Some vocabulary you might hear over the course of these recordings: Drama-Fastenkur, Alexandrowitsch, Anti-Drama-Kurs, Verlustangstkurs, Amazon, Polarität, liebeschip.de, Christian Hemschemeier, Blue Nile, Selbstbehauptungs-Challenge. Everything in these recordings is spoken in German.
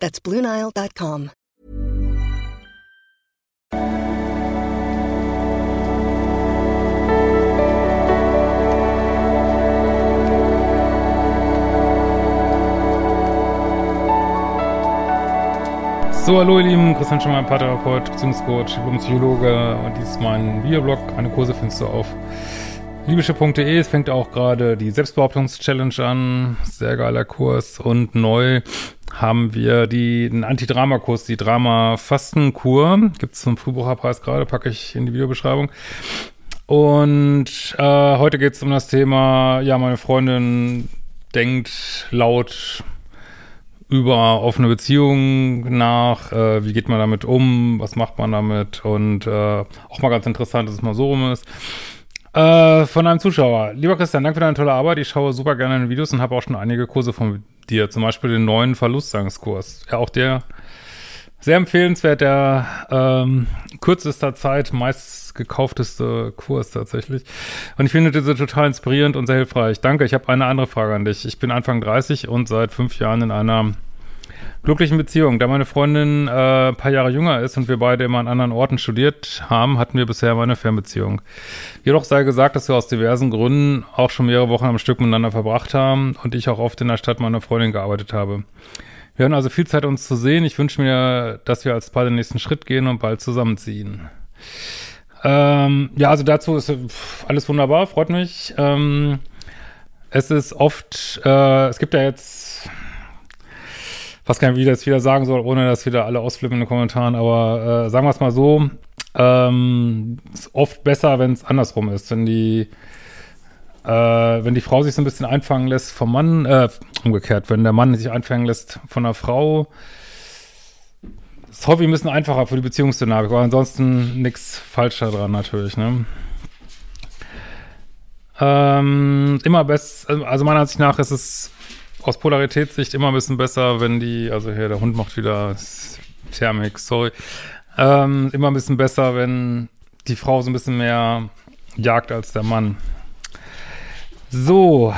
That's BlueNile.com. So, hallo ihr Lieben, Christian Hemschemeier, Paartherapeut, Beziehungscoach, Psychologe, und dies ist mein Videoblog. Meine Kurse findest du auf liebeschip.de. Es fängt auch gerade die Selbstbehauptungs-Challenge an. Sehr geiler Kurs. Und neu haben wir den Anti-Drama-Kurs, die Drama-Fastenkur. Gibt's zum Frühbucherpreis gerade, packe ich in die Videobeschreibung. Und heute geht's um das Thema, ja, meine Freundin denkt laut über offene Beziehungen nach, wie geht man damit um, was macht man damit, und auch mal ganz interessant, dass es mal so rum ist. Von einem Zuschauer: Lieber Christian, danke für deine tolle Arbeit, ich schaue super gerne deine Videos und habe auch schon einige Kurse von dir, zum Beispiel den neuen Verlustangstkurs. Ja, auch der sehr empfehlenswert, der kürzester Zeit meist gekaufteste Kurs tatsächlich. Und ich finde diese total inspirierend und sehr hilfreich. Danke, ich habe eine andere Frage an dich. Ich bin Anfang 30 und seit 5 Jahren in einer glücklichen Beziehung. Da meine Freundin ein paar Jahre jünger ist und wir beide immer an anderen Orten studiert haben, hatten wir bisher immer eine Fernbeziehung. Jedoch sei gesagt, dass wir aus diversen Gründen auch schon mehrere Wochen am Stück miteinander verbracht haben und ich auch oft in der Stadt meiner Freundin gearbeitet habe. Wir haben also viel Zeit, uns zu sehen. Ich wünsche mir, dass wir als Paar den nächsten Schritt gehen und bald zusammenziehen. Ja, also dazu ist alles wunderbar, freut mich. Es ist oft, es gibt ja jetzt, was kann ich wieder sagen soll, ohne dass wieder alle ausflippen in den Kommentaren, aber sagen wir es mal so, ist oft besser, wenn es andersrum ist, wenn die Frau sich so ein bisschen einfangen lässt vom Mann, umgekehrt, wenn der Mann sich einfangen lässt von der Frau, ist häufig ein bisschen einfacher für die Beziehungsdynamik, aber ansonsten nichts falscher dran natürlich, ne? Also meiner Ansicht nach ist es aus Polaritätssicht immer ein bisschen besser, wenn der Hund macht wieder Thermik, sorry, immer ein bisschen besser, wenn die Frau so ein bisschen mehr jagt als der Mann. So,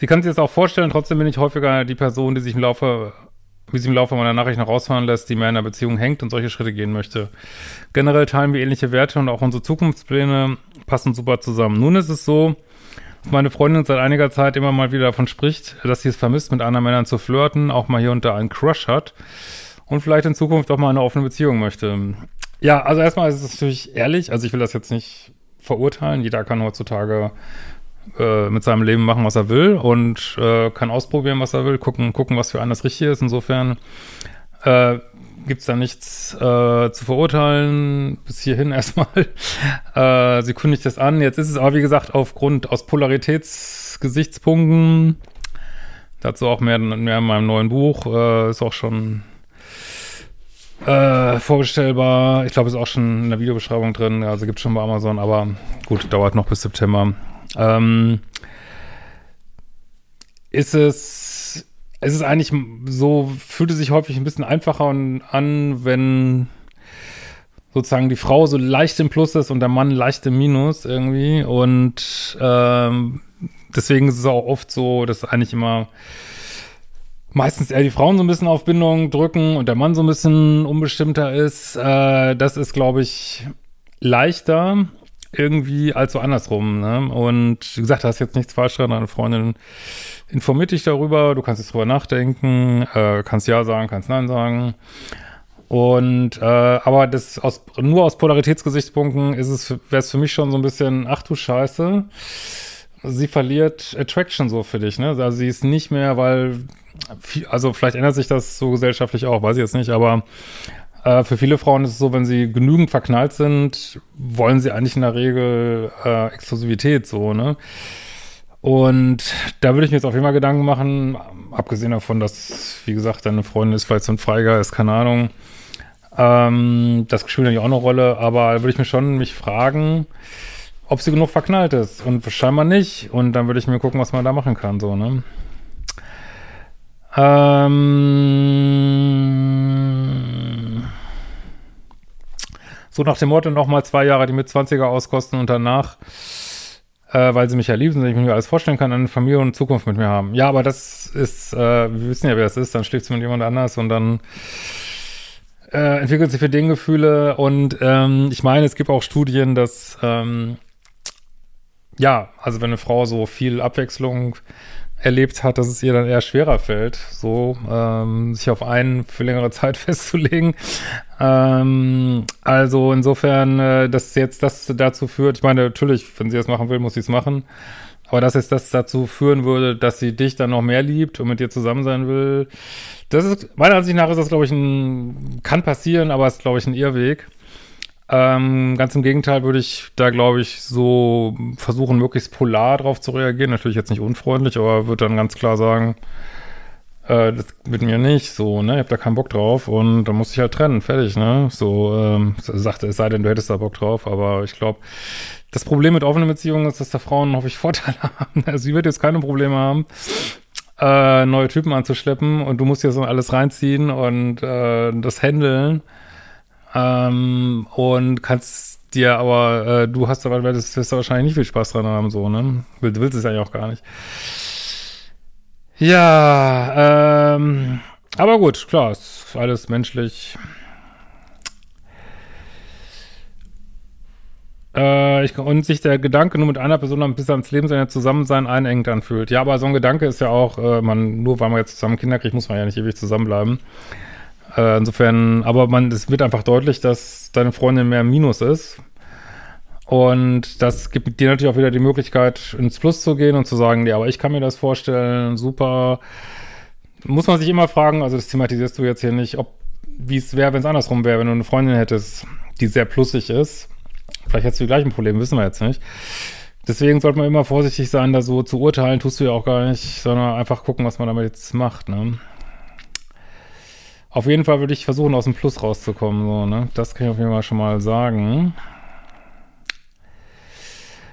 sie kann sich das auch vorstellen, trotzdem bin ich häufiger die Person, die sich im Laufe meiner Nachrichten rausfahren lässt, die mehr in der Beziehung hängt und solche Schritte gehen möchte. Generell teilen wir ähnliche Werte und auch unsere Zukunftspläne passen super zusammen. Nun ist es so, dass meine Freundin seit einiger Zeit immer mal wieder davon spricht, dass sie es vermisst, mit anderen Männern zu flirten, auch mal hier und da einen Crush hat und vielleicht in Zukunft auch mal eine offene Beziehung möchte. Ja, also erstmal ist es natürlich ehrlich, also ich will das jetzt nicht verurteilen. Jeder kann heutzutage mit seinem Leben machen, was er will, und kann ausprobieren, was er will, gucken, was für einen das Richtige ist. Insofern gibt es da nichts zu verurteilen, bis hierhin erstmal. Sie kündigt das an. Jetzt ist es aber, wie gesagt, aus Polaritätsgesichtspunkten, dazu auch mehr in meinem neuen Buch, ist auch schon vorstellbar. Ich glaube, ist auch schon in der Videobeschreibung drin. Also gibt's schon bei Amazon, aber gut, dauert noch bis September. Ist es eigentlich so, fühlt es sich häufig ein bisschen einfacher an, wenn sozusagen die Frau so leicht im Plus ist und der Mann leicht im Minus irgendwie. Und deswegen ist es auch oft so, dass eigentlich immer meistens eher die Frauen so ein bisschen auf Bindung drücken und der Mann so ein bisschen unbestimmter ist. Das ist, glaube ich, leichter irgendwie als so andersrum, ne? Und wie gesagt, da ist jetzt nichts falsch dran. Deine Freundin informiert dich darüber. Du kannst jetzt drüber nachdenken, kannst Ja sagen, kannst Nein sagen. Und aber das nur aus Polaritätsgesichtspunkten wäre es für mich schon so ein bisschen, ach du Scheiße, sie verliert Attraction so für dich, ne? Also sie ist nicht mehr, also vielleicht ändert sich das so gesellschaftlich auch, weiß ich jetzt nicht, aber für viele Frauen ist es so, wenn sie genügend verknallt sind, wollen sie eigentlich in der Regel Exklusivität so, ne? Und da würde ich mir jetzt auf jeden Fall Gedanken machen, abgesehen davon, dass, wie gesagt, deine Freundin ist vielleicht so ein Freigeist, keine Ahnung. Das spielt natürlich auch eine Rolle, aber da würde ich mich fragen, ob sie genug verknallt ist. Und scheinbar nicht. Und dann würde ich mir gucken, was man da machen kann, so, ne? So nach dem Motto, nochmal 2 Jahre die Mitzwanziger auskosten und danach, weil sie mich ja lieben, dass ich mir alles vorstellen kann, eine Familie und Zukunft mit mir haben. Ja, aber das ist, wir wissen ja, wer das ist, dann schläft sie mit jemand anders und dann entwickelt sie für den Gefühle und ich meine, es gibt auch Studien, dass also wenn eine Frau so viel Abwechslung erlebt hat, dass es ihr dann eher schwerer fällt, so sich auf einen für längere Zeit festzulegen. Also insofern, dass jetzt das dazu führt, ich meine, natürlich, wenn sie das machen will, muss sie es machen, aber dass jetzt das dazu führen würde, dass sie dich dann noch mehr liebt und mit dir zusammen sein will, das ist, meiner Ansicht nach ist das, glaube ich, kann passieren, aber es ist, glaube ich, ein Irrweg. Ganz im Gegenteil würde ich da, glaube ich, so versuchen, möglichst polar drauf zu reagieren. Natürlich jetzt nicht unfreundlich, aber würde dann ganz klar sagen, das mit mir nicht, so, ne, ich hab da keinen Bock drauf und dann muss ich halt trennen, fertig, ne, so, sagte, es sei denn, du hättest da Bock drauf, aber ich glaube, das Problem mit offenen Beziehungen ist, dass da Frauen, hoffe ich, Vorteile haben. Also sie wird jetzt keine Probleme haben, neue Typen anzuschleppen und du musst jetzt so alles reinziehen und das handeln. Und kannst dir aber, wirst du wahrscheinlich nicht viel Spaß dran haben, so, ne? Du willst es eigentlich auch gar nicht. Ja, aber gut, klar, ist alles menschlich. Und sich der Gedanke, nur mit einer Person bis ans Lebensende zusammen sein, einengt anfühlt. Ja, aber so ein Gedanke ist ja auch, nur weil man jetzt zusammen Kinder kriegt, muss man ja nicht ewig zusammenbleiben. Insofern, aber es wird einfach deutlich, dass deine Freundin mehr Minus ist. Und das gibt dir natürlich auch wieder die Möglichkeit, ins Plus zu gehen und zu sagen, ja, aber ich kann mir das vorstellen, super. Muss man sich immer fragen, also das thematisierst du jetzt hier nicht, wie es wäre, wenn es andersrum wäre, wenn du eine Freundin hättest, die sehr plussig ist. Vielleicht hättest du die gleichen Probleme, wissen wir jetzt nicht. Deswegen sollte man immer vorsichtig sein, da so zu urteilen, tust du ja auch gar nicht, sondern einfach gucken, was man damit jetzt macht, ne? Auf jeden Fall würde ich versuchen, aus dem Plus rauszukommen, so, ne? Das kann ich auf jeden Fall schon mal sagen.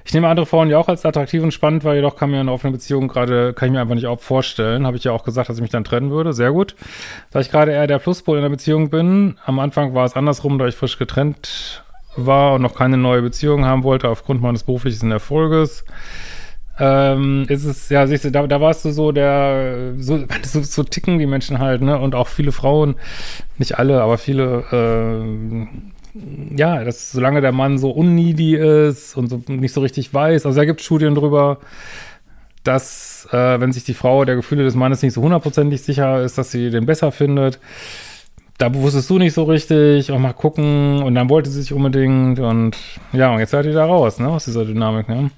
Ich nehme andere Frauen ja auch als attraktiv und spannend, weil jedoch kann mir eine offene Beziehung gerade, kann ich mir einfach nicht auch vorstellen. Habe ich ja auch gesagt, dass ich mich dann trennen würde. Sehr gut. Da ich gerade eher der Pluspol in der Beziehung bin, am Anfang war es andersrum, da ich frisch getrennt war und noch keine neue Beziehung haben wollte, aufgrund meines beruflichen Erfolges. Ist es, ja, siehst du, da warst du so ticken die Menschen halt, ne, und auch viele Frauen, nicht alle, aber viele, dass solange der Mann so unneedy ist und so nicht so richtig weiß, also da gibt es Studien drüber, dass, wenn sich die Frau der Gefühle des Mannes nicht so hundertprozentig sicher ist, dass sie den besser findet, da wusstest du nicht so richtig, auch mal gucken, und dann wollte sie sich unbedingt, und ja, und jetzt seid ihr da raus, ne, aus dieser Dynamik, ne.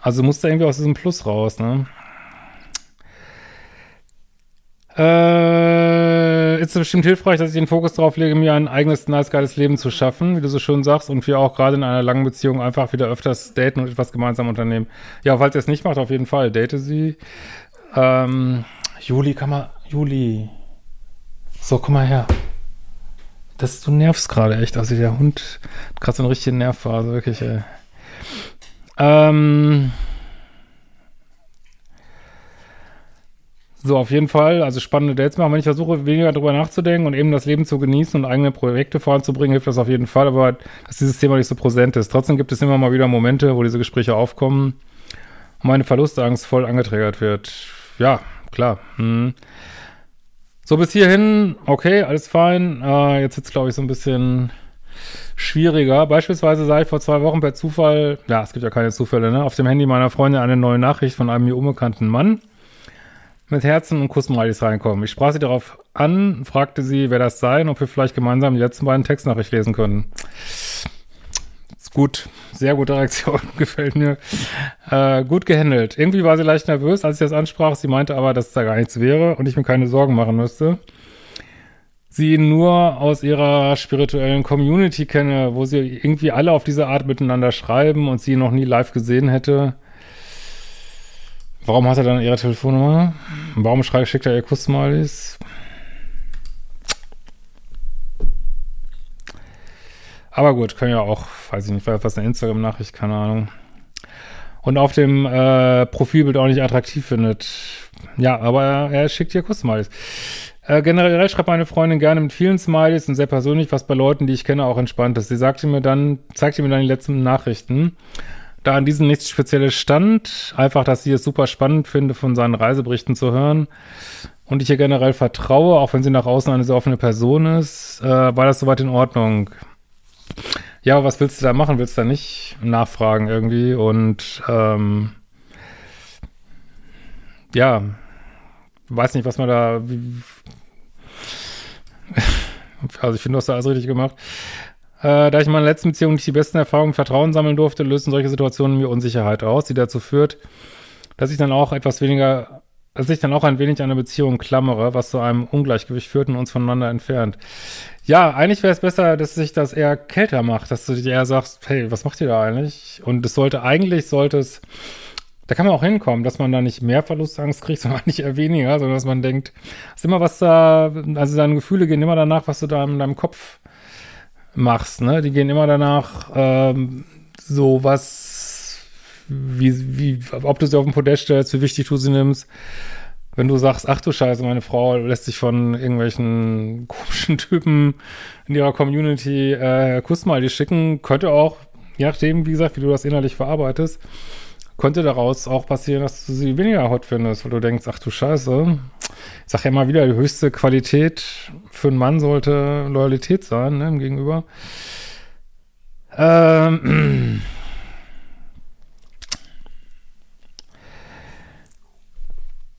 Also musst du irgendwie aus diesem Plus raus, ne? Ist bestimmt hilfreich, dass ich den Fokus darauf lege, mir ein eigenes, nice, geiles Leben zu schaffen, wie du so schön sagst, und wir auch gerade in einer langen Beziehung einfach wieder öfters daten und etwas gemeinsam unternehmen. Ja, falls ihr es nicht macht, auf jeden Fall, date sie. Juli. So, komm mal her. Du nervst gerade echt. Also der Hund hat gerade so einen richtigen Nervphase, wirklich, ey. So, auf jeden Fall, also spannende Dates machen. Wenn ich versuche, weniger darüber nachzudenken und eben das Leben zu genießen und eigene Projekte voranzubringen, hilft das auf jeden Fall, aber dass dieses Thema nicht so präsent ist. Trotzdem gibt es immer mal wieder Momente, wo diese Gespräche aufkommen und meine Verlustangst voll angetriggert wird. Ja, klar. So, bis hierhin, okay, alles fein. Jetzt wird's, glaube ich, so ein bisschen schwieriger. Beispielsweise sah ich vor 2 Wochen per Zufall, ja, es gibt ja keine Zufälle, ne, auf dem Handy meiner Freundin eine neue Nachricht von einem mir unbekannten Mann mit Herzen und Kussmalies reinkommen. Ich sprach sie darauf an, fragte sie, wer das sei und ob wir vielleicht gemeinsam die letzten beiden Textnachrichten lesen können. Ist gut, sehr gute Reaktion, gefällt mir. Gut gehandelt. Irgendwie war sie leicht nervös, als ich das ansprach. Sie meinte aber, dass es da gar nichts wäre und ich mir keine Sorgen machen müsste. Sie nur aus ihrer spirituellen Community kenne, wo sie irgendwie alle auf diese Art miteinander schreiben und sie noch nie live gesehen hätte. Warum hat er dann ihre Telefonnummer? Warum schickt er ihr Kuss-Smileys? Aber gut, können ja auch, weiß ich nicht, vielleicht was eine Instagram-Nachricht, keine Ahnung. Und auf dem Profilbild auch nicht attraktiv findet. Ja, aber er schickt ihr Kuss-Smileys. Generell schreibt meine Freundin gerne mit vielen Smileys und sehr persönlich, was bei Leuten, die ich kenne, auch entspannt ist. Sie zeigte mir dann die letzten Nachrichten. Da an diesem nichts Spezielles stand, einfach, dass sie es super spannend finde, von seinen Reiseberichten zu hören. Und ich ihr generell vertraue, auch wenn sie nach außen eine sehr offene Person ist, war das soweit in Ordnung. Ja, aber was willst du da machen? Willst du da nicht nachfragen irgendwie? Und ja, weiß nicht, was man da... Also ich finde, du hast da alles richtig gemacht. Da ich in meiner letzten Beziehung nicht die besten Erfahrungen mit Vertrauen sammeln durfte, lösten solche Situationen mir Unsicherheit aus, die dazu führt, dass ich dann auch ein wenig an der Beziehung klammere, was zu einem Ungleichgewicht führt und uns voneinander entfernt. Ja, eigentlich wäre es besser, dass sich das eher kälter macht, dass du dich eher sagst, hey, was macht ihr da eigentlich? Und es sollte es, da kann man auch hinkommen, dass man da nicht mehr Verlustangst kriegt, sondern nicht eher weniger, sondern dass man denkt, ist immer was da, also deine Gefühle gehen immer danach, was du da in deinem Kopf machst, ne? Die gehen immer danach, so was, wie, ob du sie auf den Podest stellst, wie wichtig du sie nimmst. Wenn du sagst, ach du Scheiße, meine Frau lässt sich von irgendwelchen komischen Typen in ihrer Community Kuss-Smileys schicken, könnte auch, je nachdem, wie gesagt, wie du das innerlich verarbeitest, könnte daraus auch passieren, dass du sie weniger hot findest, weil du denkst, ach du Scheiße. Ich sag ja immer wieder, die höchste Qualität für einen Mann sollte Loyalität sein, ne, im Gegenüber.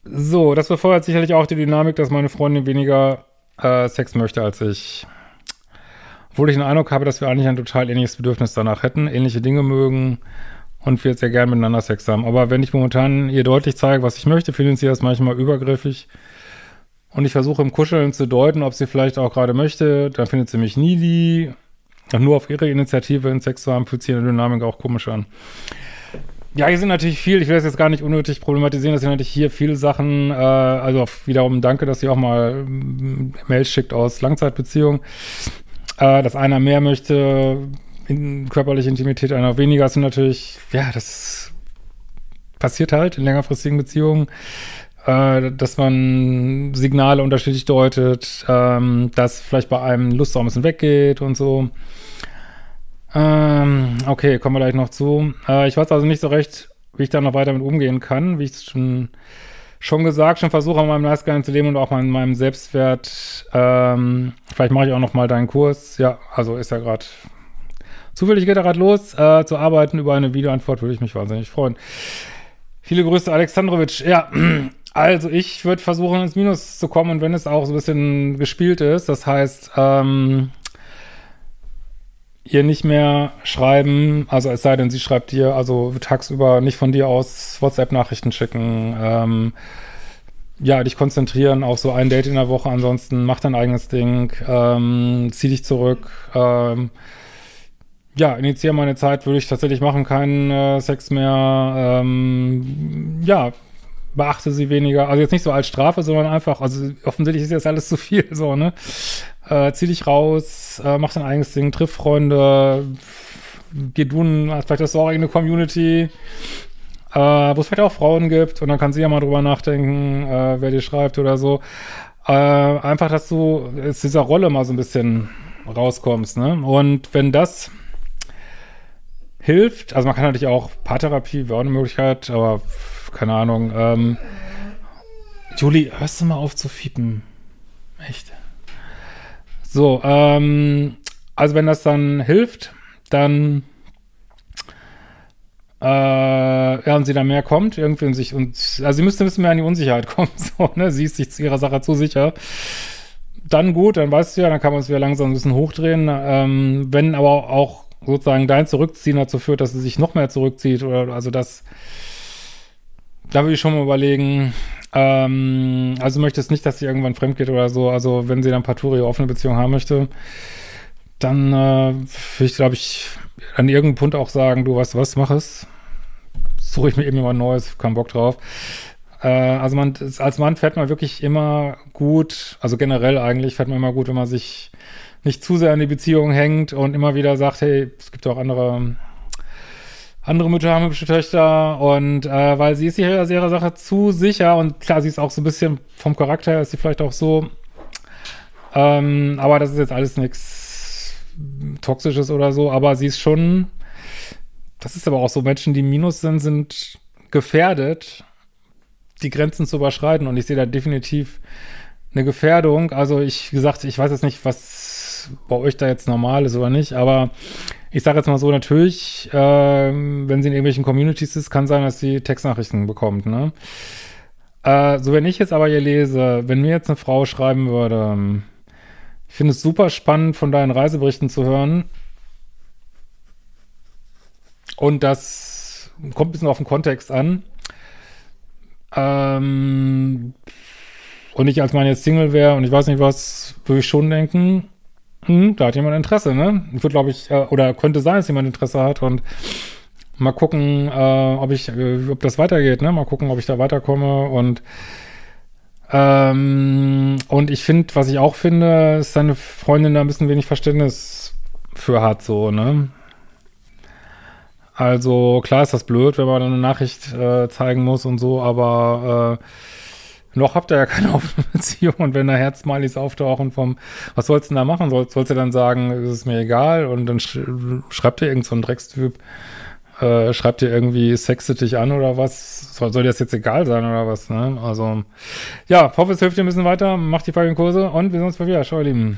So, das befeuert sicherlich auch die Dynamik, dass meine Freundin weniger Sex möchte als ich. Obwohl ich den Eindruck habe, dass wir eigentlich ein total ähnliches Bedürfnis danach hätten, ähnliche Dinge mögen und wir jetzt sehr gerne miteinander Sex haben. Aber wenn ich momentan ihr deutlich zeige, was ich möchte, findet sie das manchmal übergriffig. Und ich versuche im Kuscheln zu deuten, ob sie vielleicht auch gerade möchte. Dann findet sie mich needy. Und nur auf ihre Initiative in Sex zu haben, fühlt sich in der Dynamik auch komisch an. Ja, hier sind natürlich viel, ich will das jetzt gar nicht unnötig problematisieren, das sind natürlich hier viele Sachen, also wiederum danke, dass ihr auch mal Mails schickt aus Langzeitbeziehungen, dass einer mehr möchte, in körperliche Intimität, einer weniger, das sind natürlich, ja, das passiert halt in längerfristigen Beziehungen, dass man Signale unterschiedlich deutet, dass vielleicht bei einem Lust auch ein bisschen weggeht und so. Okay, kommen wir gleich noch zu. Ich weiß also nicht so recht, wie ich da noch weiter mit umgehen kann, wie ich es schon versuche, an meinem Lifestyle zu leben und auch an meinem Selbstwert. Vielleicht mache ich auch noch mal deinen Kurs. Ja, also ist ja gerade zufällig, geht er gerade los, zu arbeiten. Über eine Videoantwort würde ich mich wahnsinnig freuen. Viele Grüße, Alexandrowitsch. Ja, also ich würde versuchen, ins Minus zu kommen und wenn es auch so ein bisschen gespielt ist, das heißt, ihr nicht mehr schreiben, also es sei denn, sie schreibt dir, also tagsüber nicht von dir aus WhatsApp-Nachrichten schicken, ja, dich konzentrieren auf so ein Date in der Woche, ansonsten mach dein eigenes Ding, zieh dich zurück, ja, initiiere meine Zeit, würde ich tatsächlich machen, keinen Sex mehr, ja, beachte sie weniger, also jetzt nicht so als Strafe, sondern einfach, also offensichtlich ist jetzt alles zu viel, so, ne? Zieh dich raus, mach dein eigenes Ding, triff Freunde, geh du, vielleicht hast du auch irgendeine Community, wo es vielleicht auch Frauen gibt und dann kann sie ja mal drüber nachdenken, wer dir schreibt oder so. Einfach, dass du aus dieser Rolle mal so ein bisschen rauskommst, ne? Und wenn das hilft, also man kann natürlich auch Paartherapie, wäre auch eine Möglichkeit, aber keine Ahnung, Juli, hörst du mal auf zu fiepen? Echt? So, also wenn das dann hilft, dann, ja, und sie dann mehr kommt, irgendwie in sich, und, also sie müsste ein bisschen mehr an die Unsicherheit kommen, so, ne, sie ist sich zu ihrer Sache zu sicher, dann gut, dann weißt du ja, dann kann man es wieder langsam ein bisschen hochdrehen, wenn aber auch sozusagen dein Zurückziehen dazu führt, dass sie sich noch mehr zurückzieht, oder, also das, da würde ich schon mal überlegen, also du möchtest nicht, dass sie irgendwann fremd geht oder so, also wenn sie dann partout ihre offene Beziehung haben möchte, dann würde ich, glaube ich, an irgendeinem Punkt auch sagen, du weißt du was, mach es. suche ich mir eben immer Neues, keinen Bock drauf. Also man, als Mann fährt man wirklich immer gut, also generell eigentlich fährt man immer gut, wenn man sich nicht zu sehr an die Beziehung hängt und immer wieder sagt, hey, es gibt auch andere Mütter haben hübsche Töchter und weil sie ist sich ihrer Sache zu sicher und klar, sie ist auch so ein bisschen vom Charakter her, ist sie vielleicht auch so, aber das ist jetzt alles nichts Toxisches oder so, aber sie ist schon, das ist aber auch so, Menschen, die Minus sind, sind gefährdet, die Grenzen zu überschreiten und ich sehe da definitiv eine Gefährdung, also ich weiß jetzt nicht, was bei euch da jetzt normal ist oder nicht, aber ich sage jetzt mal so, natürlich, wenn sie in irgendwelchen Communities ist, kann sein, dass sie Textnachrichten bekommt, ne? So, wenn ich jetzt aber hier lese, wenn mir jetzt eine Frau schreiben würde, ich finde es super spannend, von deinen Reiseberichten zu hören und das kommt ein bisschen auf den Kontext an, und ich als Mann jetzt Single wäre und ich weiß nicht was, würde ich schon denken, da hat jemand Interesse, ne? Ich würde, glaube ich, oder könnte sein, dass jemand Interesse hat und mal gucken, ob das weitergeht, ne? Mal gucken, ob ich da weiterkomme und ich finde, was ich auch finde, ist, seine Freundin da ein bisschen wenig Verständnis für hat, so, ne? Also klar ist das blöd, wenn man dann eine Nachricht zeigen muss und so, aber noch habt ihr ja keine offene Beziehung und wenn da Herzsmileys auftauchen vom, was sollst du denn da machen? Sollst du dann sagen, ist es mir egal und dann schreibt dir irgend so ein Dreckstyp, schreibt dir irgendwie, sexe dich an oder was? Soll dir das jetzt egal sein oder was? Ne? Also ja, hoffe es hilft dir ein bisschen weiter, macht die folgenden Kurse und wir sehen uns bald wieder. Ciao ihr Lieben.